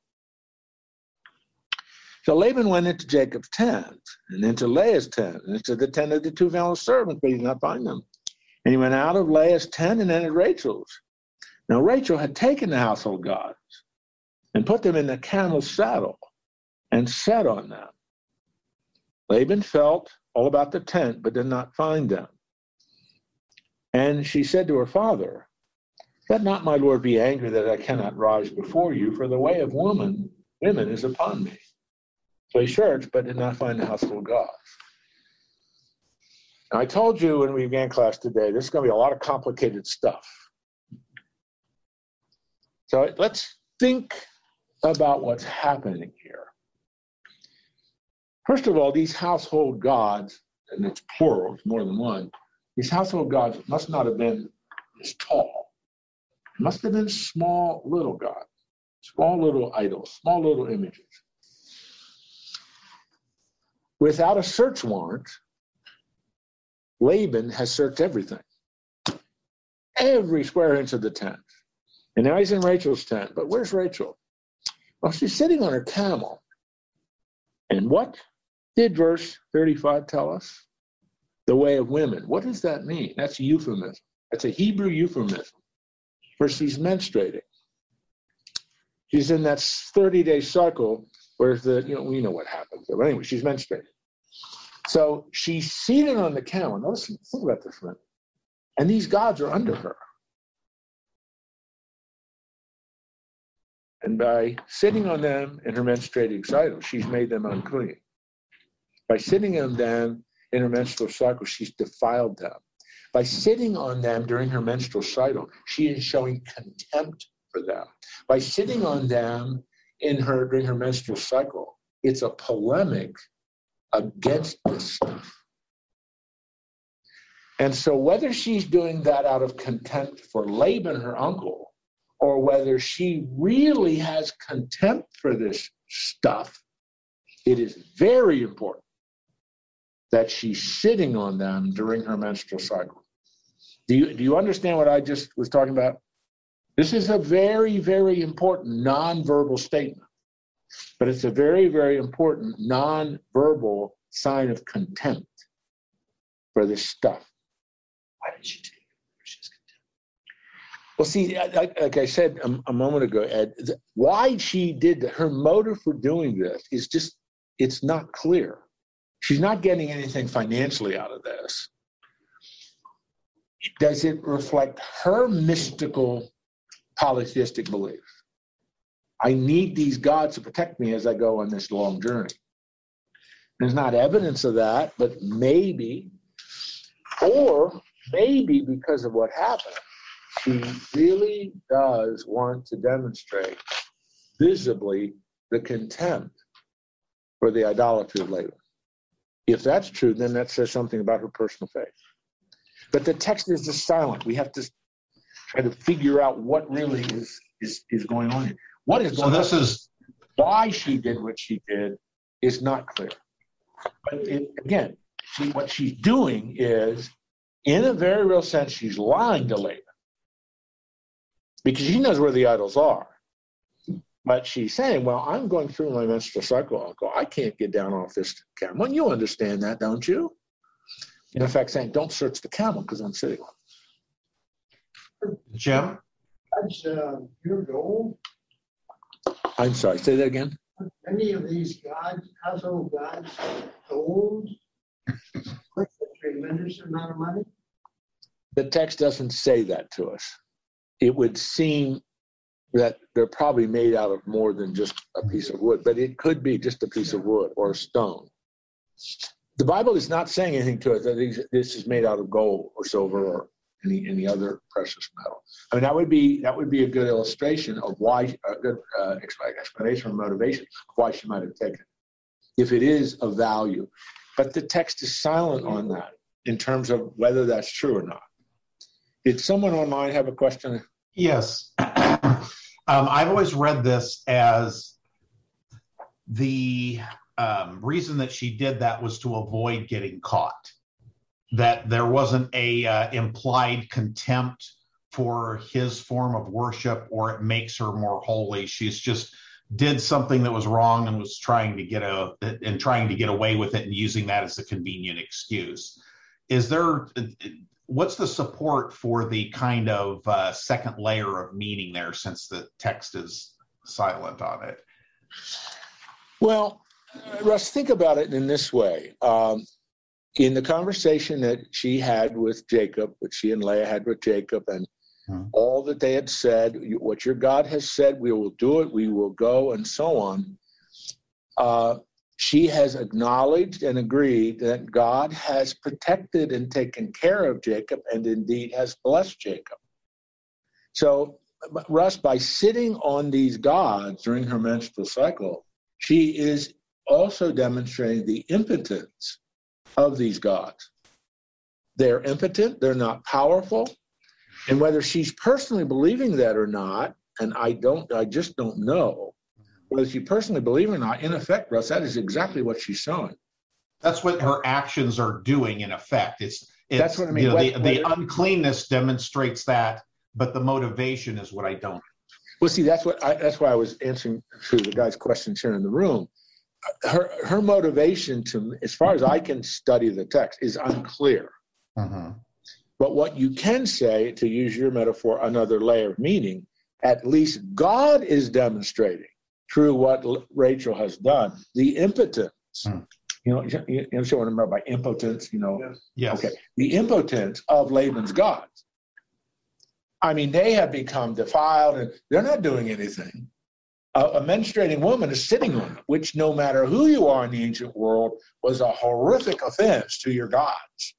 So Laban went into Jacob's tent, and into Leah's tent, and into the tent of the two fellow servants, but he did not find them. And he went out of Leah's tent and entered Rachel's. Now, Rachel had taken the household gods and put them in the camel's saddle and sat on them. Laban felt all about the tent, but did not find them. And she said to her father, let not my lord be angry that I cannot rise before you, for the way of women is upon me. So he searched, but did not find the household gods. Now, I told you when we began class today, there's going to be a lot of complicated stuff. So let's think about what's happening here. First of all, these household gods, and it's plural, it's more than one, these household gods must not have been this tall. It must have been small little gods, small little idols, small little images. Without a search warrant, Laban has searched everything, every square inch of the tent. And now he's in Rachel's tent. But where's Rachel? Well, she's sitting on her camel. And what did verse 35 tell us? The way of women. What does that mean? That's a euphemism. That's a Hebrew euphemism. For she's menstruating. She's in that 30-day cycle where we know what happens. But anyway, she's menstruating. So she's seated on the camel. Now listen, think about this for a minute. And these gods are under her. And by sitting on them in her menstruating cycle, she's made them unclean. By sitting on them in her menstrual cycle, she's defiled them. By sitting on them during her menstrual cycle, she is showing contempt for them. By sitting on them during her menstrual cycle, it's a polemic against this stuff. And so whether she's doing that out of contempt for Laban, her uncle, or whether she really has contempt for this stuff, it is very important that she's sitting on them during her menstrual cycle. Do you understand what I just was talking about? This is a very, very important nonverbal statement, but it's a very, very important nonverbal sign of contempt for this stuff. Why did she take? Well, see, like I said a moment ago, Ed, why she did that, her motive for doing this is just it's not clear. She's not getting anything financially out of this. Does it reflect her mystical polytheistic belief? I need these gods to protect me as I go on this long journey. There's not evidence of that, but maybe, or maybe because of what happened, she really does want to demonstrate visibly the contempt for the idolatry of Laban. If that's true, then that says something about her personal faith. But the text is just silent. We have to try to figure out what really is going on here. What is going on? So this is why she did what she did is not clear. But again, what she's doing is, in a very real sense, she's lying to Laban because she knows where the idols are. But she's saying, well, I'm going through my menstrual cycle, Uncle. I can't get down off this camel. And you understand that, don't you? In effect, saying, don't search the camel because I'm sitting on it. Jim? That's your goal. I'm sorry, say that again. Many of these gods, household gods, gold, with a tremendous amount of money. The text doesn't say that to us. It would seem that they're probably made out of more than just a piece of wood, but it could be just a piece of wood or a stone. The Bible is not saying anything to us that this is made out of gold or silver or any other precious metal. I mean, that would be a good illustration of why, a good explanation or motivation of why she might have taken it, if it is of value. But the text is silent on that in terms of whether that's true or not. Did someone online have a question? Yes. I've always read this as the reason that she did that was to avoid getting caught, that there wasn't a implied contempt for his form of worship or it makes her more holy. She's just did something that was wrong and was trying to get away with it and using that as a convenient excuse. What's the support for the kind of second layer of meaning there, since the text is silent on it? Well, Russ, think about it in this way. In the conversation that she had with Jacob, which she and Leah had with Jacob, and all that they had said, what your God has said, we will do it, we will go, and so on. She has acknowledged and agreed that God has protected and taken care of Jacob and indeed has blessed Jacob. So, Russ, by sitting on these gods during her menstrual cycle, she is also demonstrating the impotence of these gods. They're impotent, they're not powerful, and whether she's personally believing that or not, and I just don't know, whether she personally believes or not, in effect, Russ, that is exactly what she's showing. That's what her actions are doing, in effect. That's what I mean. You know, the uncleanness demonstrates that, but the motivation is what I don't. Well, see, that's why I was answering to the guy's questions here in the room. Her motivation, to as far as I can study the text, is unclear. Mm-hmm. But what you can say, to use your metaphor, another layer of meaning, at least God is demonstrating through what Rachel has done, the impotence. Mm. You know what I remember by impotence, you know? Yes. Okay. The impotence of Laban's gods. I mean, they have become defiled and they're not doing anything. A menstruating woman is sitting on it, which, no matter who you are in the ancient world, was a horrific offense to your gods.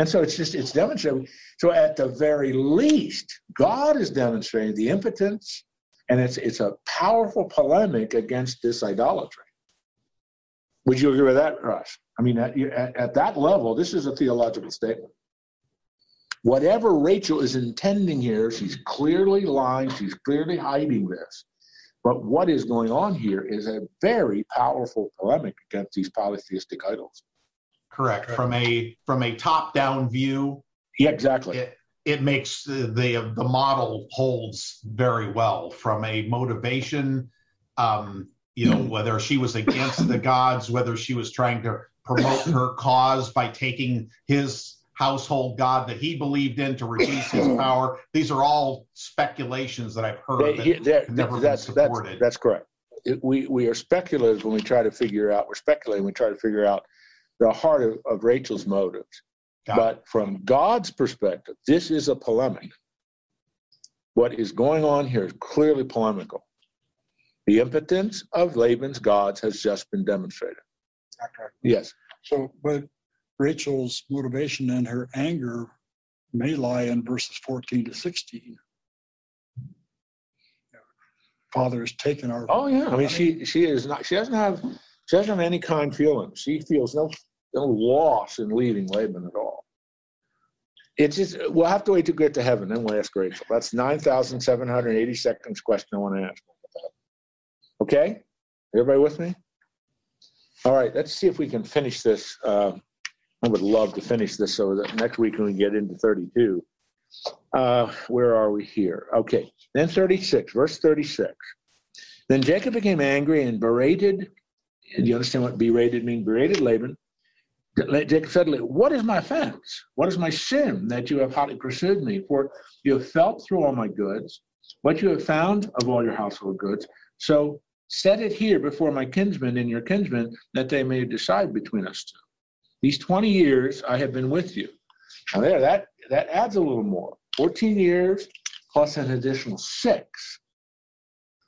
And so it's demonstrated. So at the very least, God is demonstrating the impotence, and it's a powerful polemic against this idolatry. Would you agree with that, Rush? I mean, at that level, this is a theological statement. Whatever Rachel is intending here, she's clearly lying, she's clearly hiding this. But what is going on here is a very powerful polemic against these polytheistic idols. Correct. From a top-down view. Yeah, exactly. It makes the model holds very well. From a motivation, whether she was against the gods, whether she was trying to promote her cause by taking his household god that he believed in to reduce his power. These are all speculations that I've heard that never been supported. That's correct. we are speculators when we try to figure out, we're speculating, we try to figure out the heart of Rachel's motives. But from God's perspective, this is a polemic. What is going on here is clearly polemical. The impotence of Laban's gods has just been demonstrated. Okay. Yes. So, but Rachel's motivation and her anger may lie in verses 14 to 16. Father has taken our. Oh yeah, I mean she is not. She doesn't have any kind feelings. She feels no loss in leaving Laban at all. It's just, we'll have to wait to get to heaven, then we'll ask Rachel. That's 9,782nd question I want to ask. Okay, everybody with me? All right, let's see if we can finish this. I would love to finish this so that next week when we get into 32. Where are we here? Okay, then 36, verse 36. Then Jacob became angry and berated. Do you understand what berated means? Berated Laban. Jacob said, "What is my offense? What is my sin that you have hotly pursued me? For you have felt through all my goods, what you have found of all your household goods. So set it here before my kinsmen and your kinsmen, that they may decide between us two. These 20 years I have been with you." Now there, that adds a little more. 14 years plus an additional 6,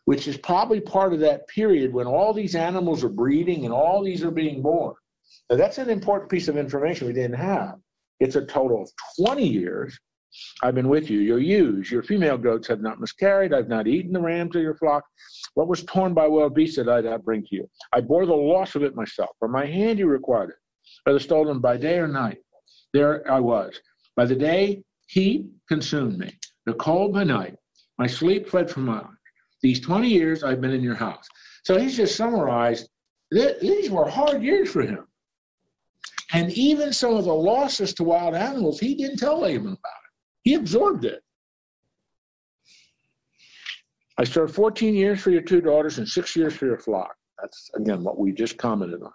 which is probably part of that period when all these animals are breeding and all these are being born. Now that's an important piece of information we didn't have. It's a total of 20 years I've been with you. Your ewes, your female goats have not miscarried. I've not eaten the rams of your flock. What was torn by wild beasts that I did not bring to you? I bore the loss of it myself. From my hand you required it, whether stolen by day or night. There I was. By the day, heat consumed me. The cold by night. My sleep fled from my eyes. These 20 years I've been in your house. So he's just summarized that these were hard years for him. And even some of the losses to wild animals, he didn't tell Laban about it. He absorbed it. I served 14 years for your 2 daughters and 6 years for your flock. That's, again, what we just commented on.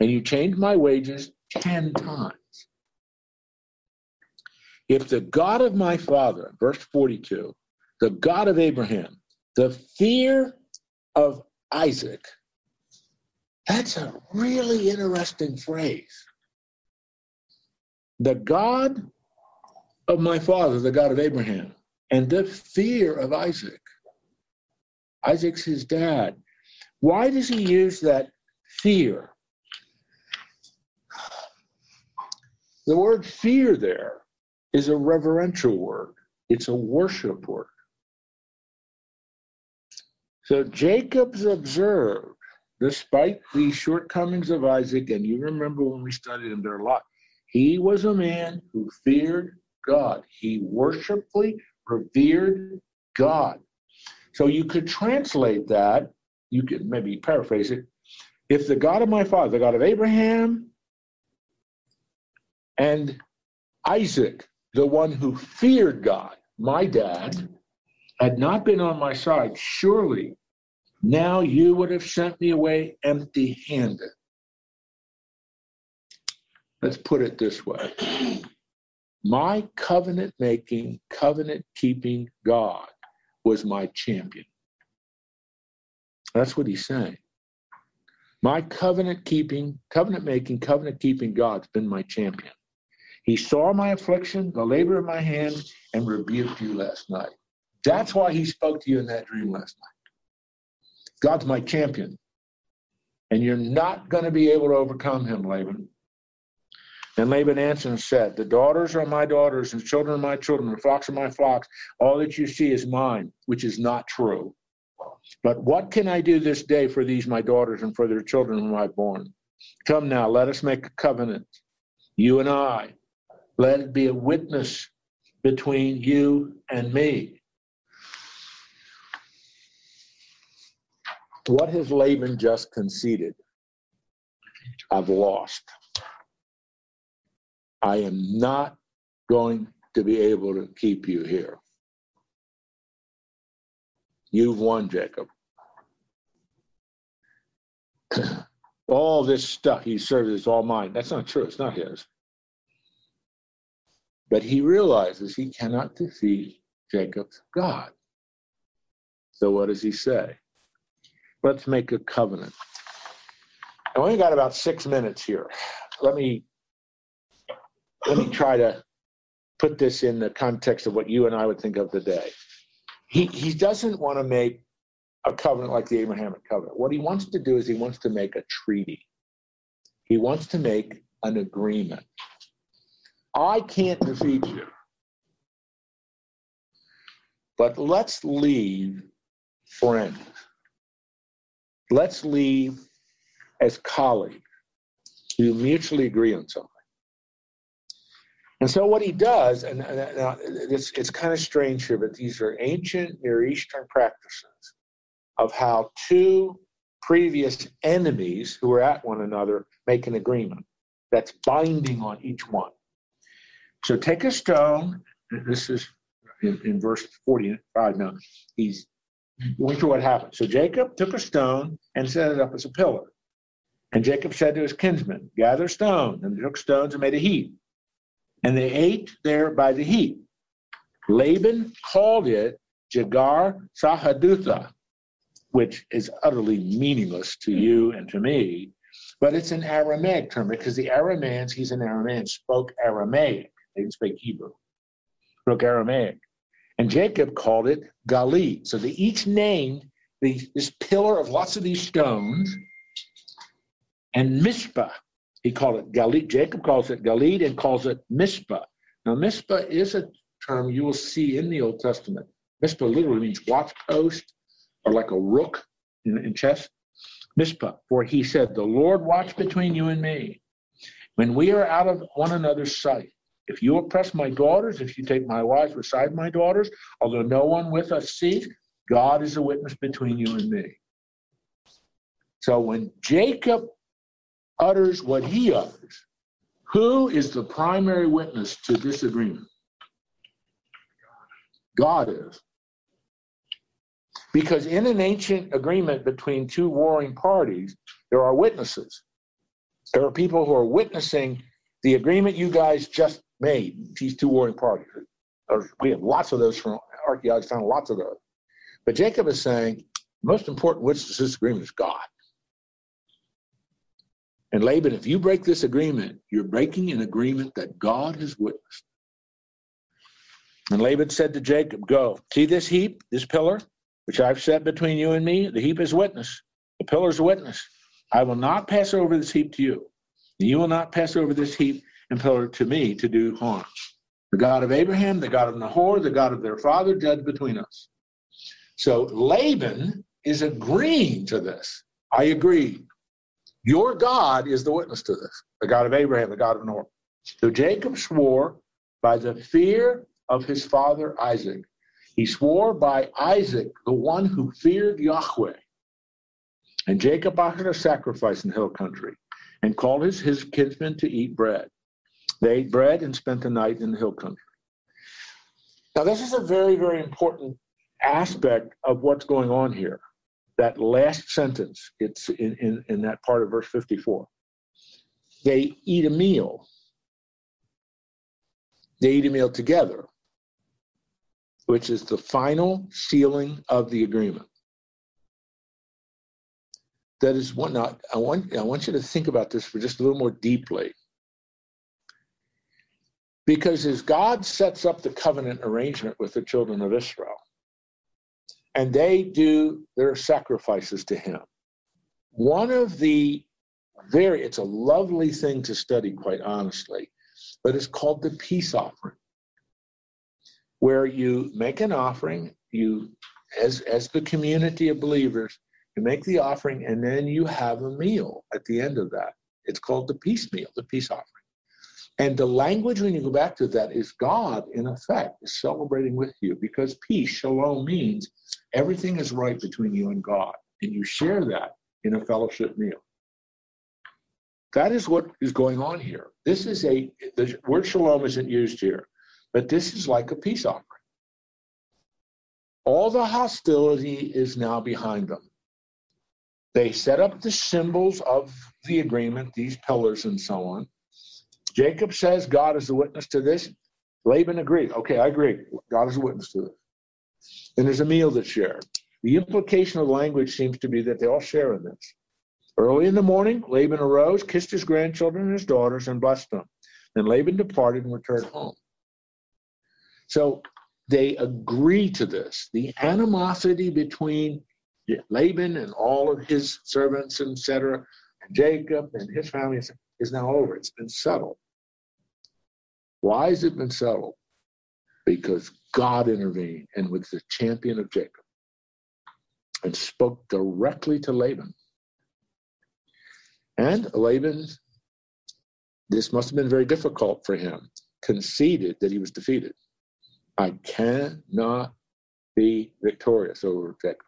And you changed my wages 10 times. If the God of my father, verse 42, the God of Abraham, the fear of Isaac, that's a really interesting phrase. The God of my father, the God of Abraham, and the fear of Isaac. Isaac's his dad. Why does he use that fear? The word fear there is a reverential word. It's a worship word. So Jacob's observed, despite the shortcomings of Isaac, and you remember when we studied him there a lot, he was a man who feared God. He worshipfully revered God. So you could translate that, you could maybe paraphrase it, if the God of my father, the God of Abraham and Isaac, the one who feared God, my dad, had not been on my side, surely now you would have sent me away empty-handed. Let's put it this way. My covenant-making, covenant-keeping God was my champion. That's what he's saying. My covenant-keeping, covenant-making, covenant-keeping God's been my champion. He saw my affliction, the labor of my hands, and rebuked you last night. That's why he spoke to you in that dream last night. God's my champion. And you're not going to be able to overcome him, Laban. And Laban answered and said, the daughters are my daughters, and the children are my children, the flocks are my flocks. All that you see is mine, which is not true. But what can I do this day for these my daughters and for their children whom I've born? Come now, let us make a covenant, you and I. Let it be a witness between you and me. What has Laban just conceded? I've lost. I am not going to be able to keep you here. You've won, Jacob. All this stuff he served is all mine. That's not true. It's not his. But he realizes he cannot defeat Jacob's God. So what does he say? Let's make a covenant. I only got about 6 minutes here. Let me try to put this in the context of what you and I would think of today. He doesn't want to make a covenant like the Abrahamic covenant. What he wants to do is he wants to make a treaty. He wants to make an agreement. I can't defeat you, but let's leave friends. Let's leave as colleagues who mutually agree on something. And so what he does, and it's kind of strange here, but these are ancient Near Eastern practices of how two previous enemies who are at one another make an agreement that's binding on each one. So take a stone. This is in verse 45 now. He's going through what happened. So Jacob took a stone and set it up as a pillar. And Jacob said to his kinsmen, gather stones. And they took stones and made a heap. And they ate there by the heap. Laban called it Jagar-Sahadutha, which is utterly meaningless to you and to me. But it's an Aramaic term because the Arameans, he's an Aramean, spoke Aramaic. They didn't speak Hebrew. Spoke Aramaic. And Jacob called it Galeed. So they each named this pillar of lots of these stones. And Mizpah, he called it Galeed. Jacob calls it Galeed and calls it Mizpah. Now, Mizpah is a term you will see in the Old Testament. Mizpah literally means watch post or like a rook in chess. Mizpah, for he said, the Lord watch between you and me. When we are out of one another's sight, if you oppress my daughters, if you take my wives beside my daughters, although no one with us sees, God is a witness between you and me. So when Jacob utters what he utters, who is the primary witness to this agreement? God is. Because in an ancient agreement between two warring parties, there are witnesses. There are people who are witnessing the agreement you guys just made, these two warring parties. We have lots of those from archaeologists, found lots of those. But Jacob is saying, the most important witness to this agreement is God. And Laban, if you break this agreement, you're breaking an agreement that God has witnessed. And Laban said to Jacob, go, see this heap, this pillar, which I've set between you and me? The heap is witness. The pillar is witness. I will not pass over this heap to you. And you will not pass over this heap and pillar to me to do harm. The God of Abraham, the God of Nahor, the God of their father, judge between us. So Laban is agreeing to this. I agree. Your God is the witness to this, the God of Abraham, the God of Nahor. So Jacob swore by the fear of his father Isaac. He swore by Isaac, the one who feared Yahweh. And Jacob offered a sacrifice in the hill country and called his kinsmen to eat bread. They ate bread and spent the night in the hill country. Now, this is a very, very important aspect of what's going on here. That last sentence, it's in that part of verse 54. They eat a meal. They eat a meal together, which is the final sealing of the agreement. That is one. Now, I want you to think about this for just a little more deeply. Because as God sets up the covenant arrangement with the children of Israel, and they do their sacrifices to him. One of the it's a lovely thing to study, quite honestly, but it's called the peace offering, where you make an offering, you, as the community of believers, you make the offering, and then you have a meal at the end of that. It's called the peace meal, the peace offering. And the language, when you go back to that, is God, in effect, is celebrating with you, because peace, shalom, means everything is right between you and God, and you share that in a fellowship meal. That is what is going on here. This is the word shalom isn't used here, but this is like a peace offering. All the hostility is now behind them. They set up the symbols of the agreement, these pillars and so on. Jacob says God is the witness to this. Laban agreed. Okay, I agree. God is a witness to this. And there's a meal that's shared. The implication of language seems to be that they all share in this. Early in the morning, Laban arose, kissed his grandchildren and his daughters, and blessed them. Then Laban departed and returned home. So they agree to this. The animosity between Laban and all of his servants, etc., and Jacob and his family is now over. It's been settled. Why has it been settled? Because God intervened and was the champion of Jacob and spoke directly to Laban. And Laban, this must have been very difficult for him, conceded that he was defeated. I cannot be victorious over Jacob.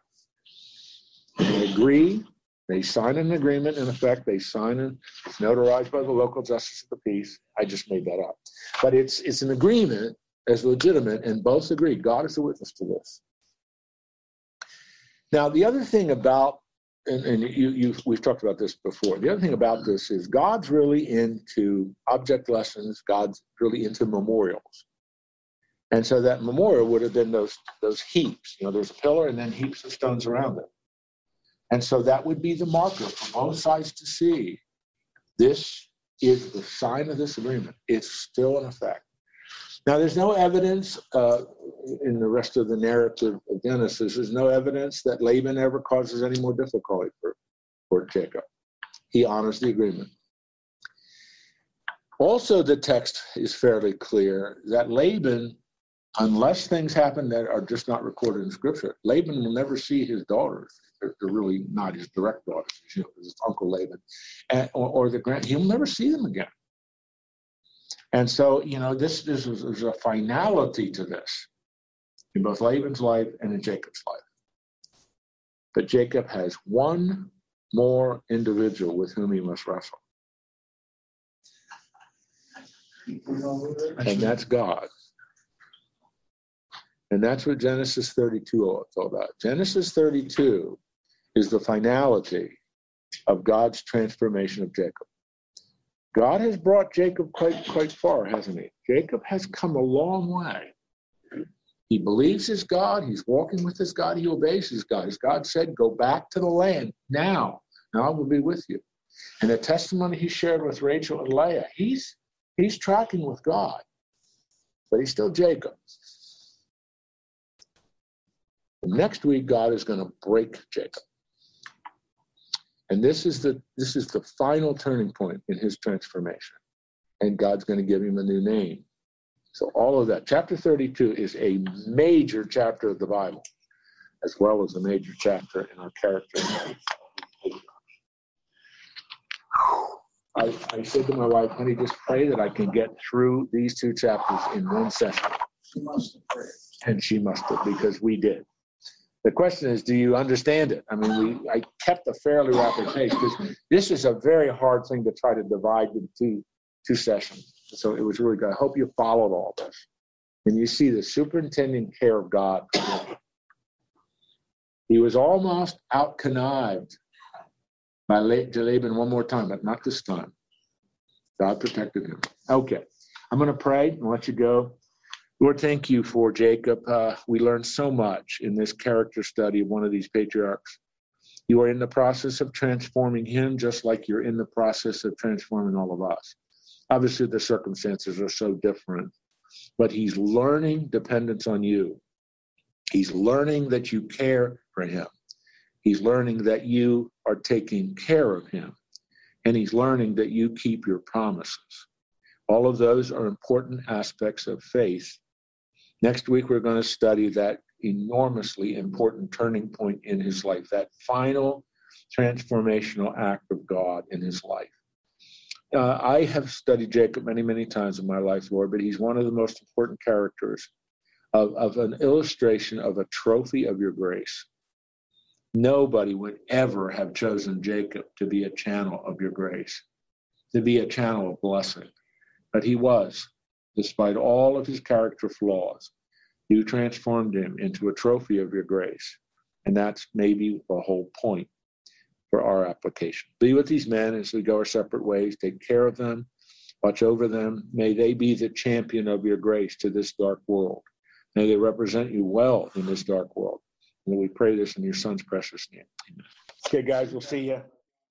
They agree, they sign an agreement, in effect, they sign it, it's notarized by the local justice of the peace. I just made that up. But it's an agreement as legitimate, and both agree. God is the witness to this. Now, the other thing about, we've talked about this before, the other thing about this is God's really into object lessons, God's really into memorials. And so that memorial would have been those heaps. You know, there's a pillar and then heaps of stones around it. And so that would be the marker for both sides to see. This is the sign of this agreement. It's still in effect. Now, there's no evidence in the rest of the narrative of Genesis. There's no evidence that Laban ever causes any more difficulty for Jacob. He honors the agreement. Also, the text is fairly clear that Laban, unless things happen that are just not recorded in Scripture, Laban will never see his daughters. They're really not his direct daughters, you know, his uncle Laban, or the grand. He'll never see them again. And so, you know, this is a finality to this in both Laban's life and in Jacob's life. But Jacob has one more individual with whom he must wrestle, and that's God. And that's what Genesis 32 is all about. Genesis 32 is the finality of God's transformation of Jacob. God has brought Jacob quite far, hasn't he? Jacob has come a long way. He believes his God. He's walking with his God. He obeys his God. His God said, go back to the land now, and I will be with you. And the testimony he shared with Rachel and Leah, he's tracking with God, but he's still Jacob. Next week, God is going to break Jacob. And this is the final turning point in his transformation. And God's going to give him a new name. So all of that. Chapter 32 is a major chapter of the Bible, as well as a major chapter in our character. I said to my wife, honey, just pray that I can get through these two chapters in one session. She must have prayed. And she must have, because we did. The question is, do you understand it? I mean, I kept a fairly rapid pace because this is a very hard thing to try to divide into two sessions. So it was really good. I hope you followed all this. And you see the superintending care of God. He was almost out-connived by Laban one more time, but not this time. God protected him. Okay, I'm going to pray and let you go. Lord, thank you for Jacob. We learned so much in this character study of one of these patriarchs. You are in the process of transforming him, just like you're in the process of transforming all of us. Obviously, the circumstances are so different, but he's learning dependence on you. He's learning that you care for him. He's learning that you are taking care of him, and he's learning that you keep your promises. All of those are important aspects of faith. Next week, we're going to study that enormously important turning point in his life, that final transformational act of God in his life. I have studied Jacob many, many times in my life, Lord, but he's one of the most important characters of an illustration of a trophy of your grace. Nobody would ever have chosen Jacob to be a channel of your grace, to be a channel of blessing. But he was. Despite all of his character flaws, you transformed him into a trophy of your grace. And that's maybe the whole point for our application. Be with these men as we go our separate ways. Take care of them. Watch over them. May they be the champion of your grace to this dark world. May they represent you well in this dark world. And we pray this in your son's precious name. Amen. Okay, guys, we'll see you.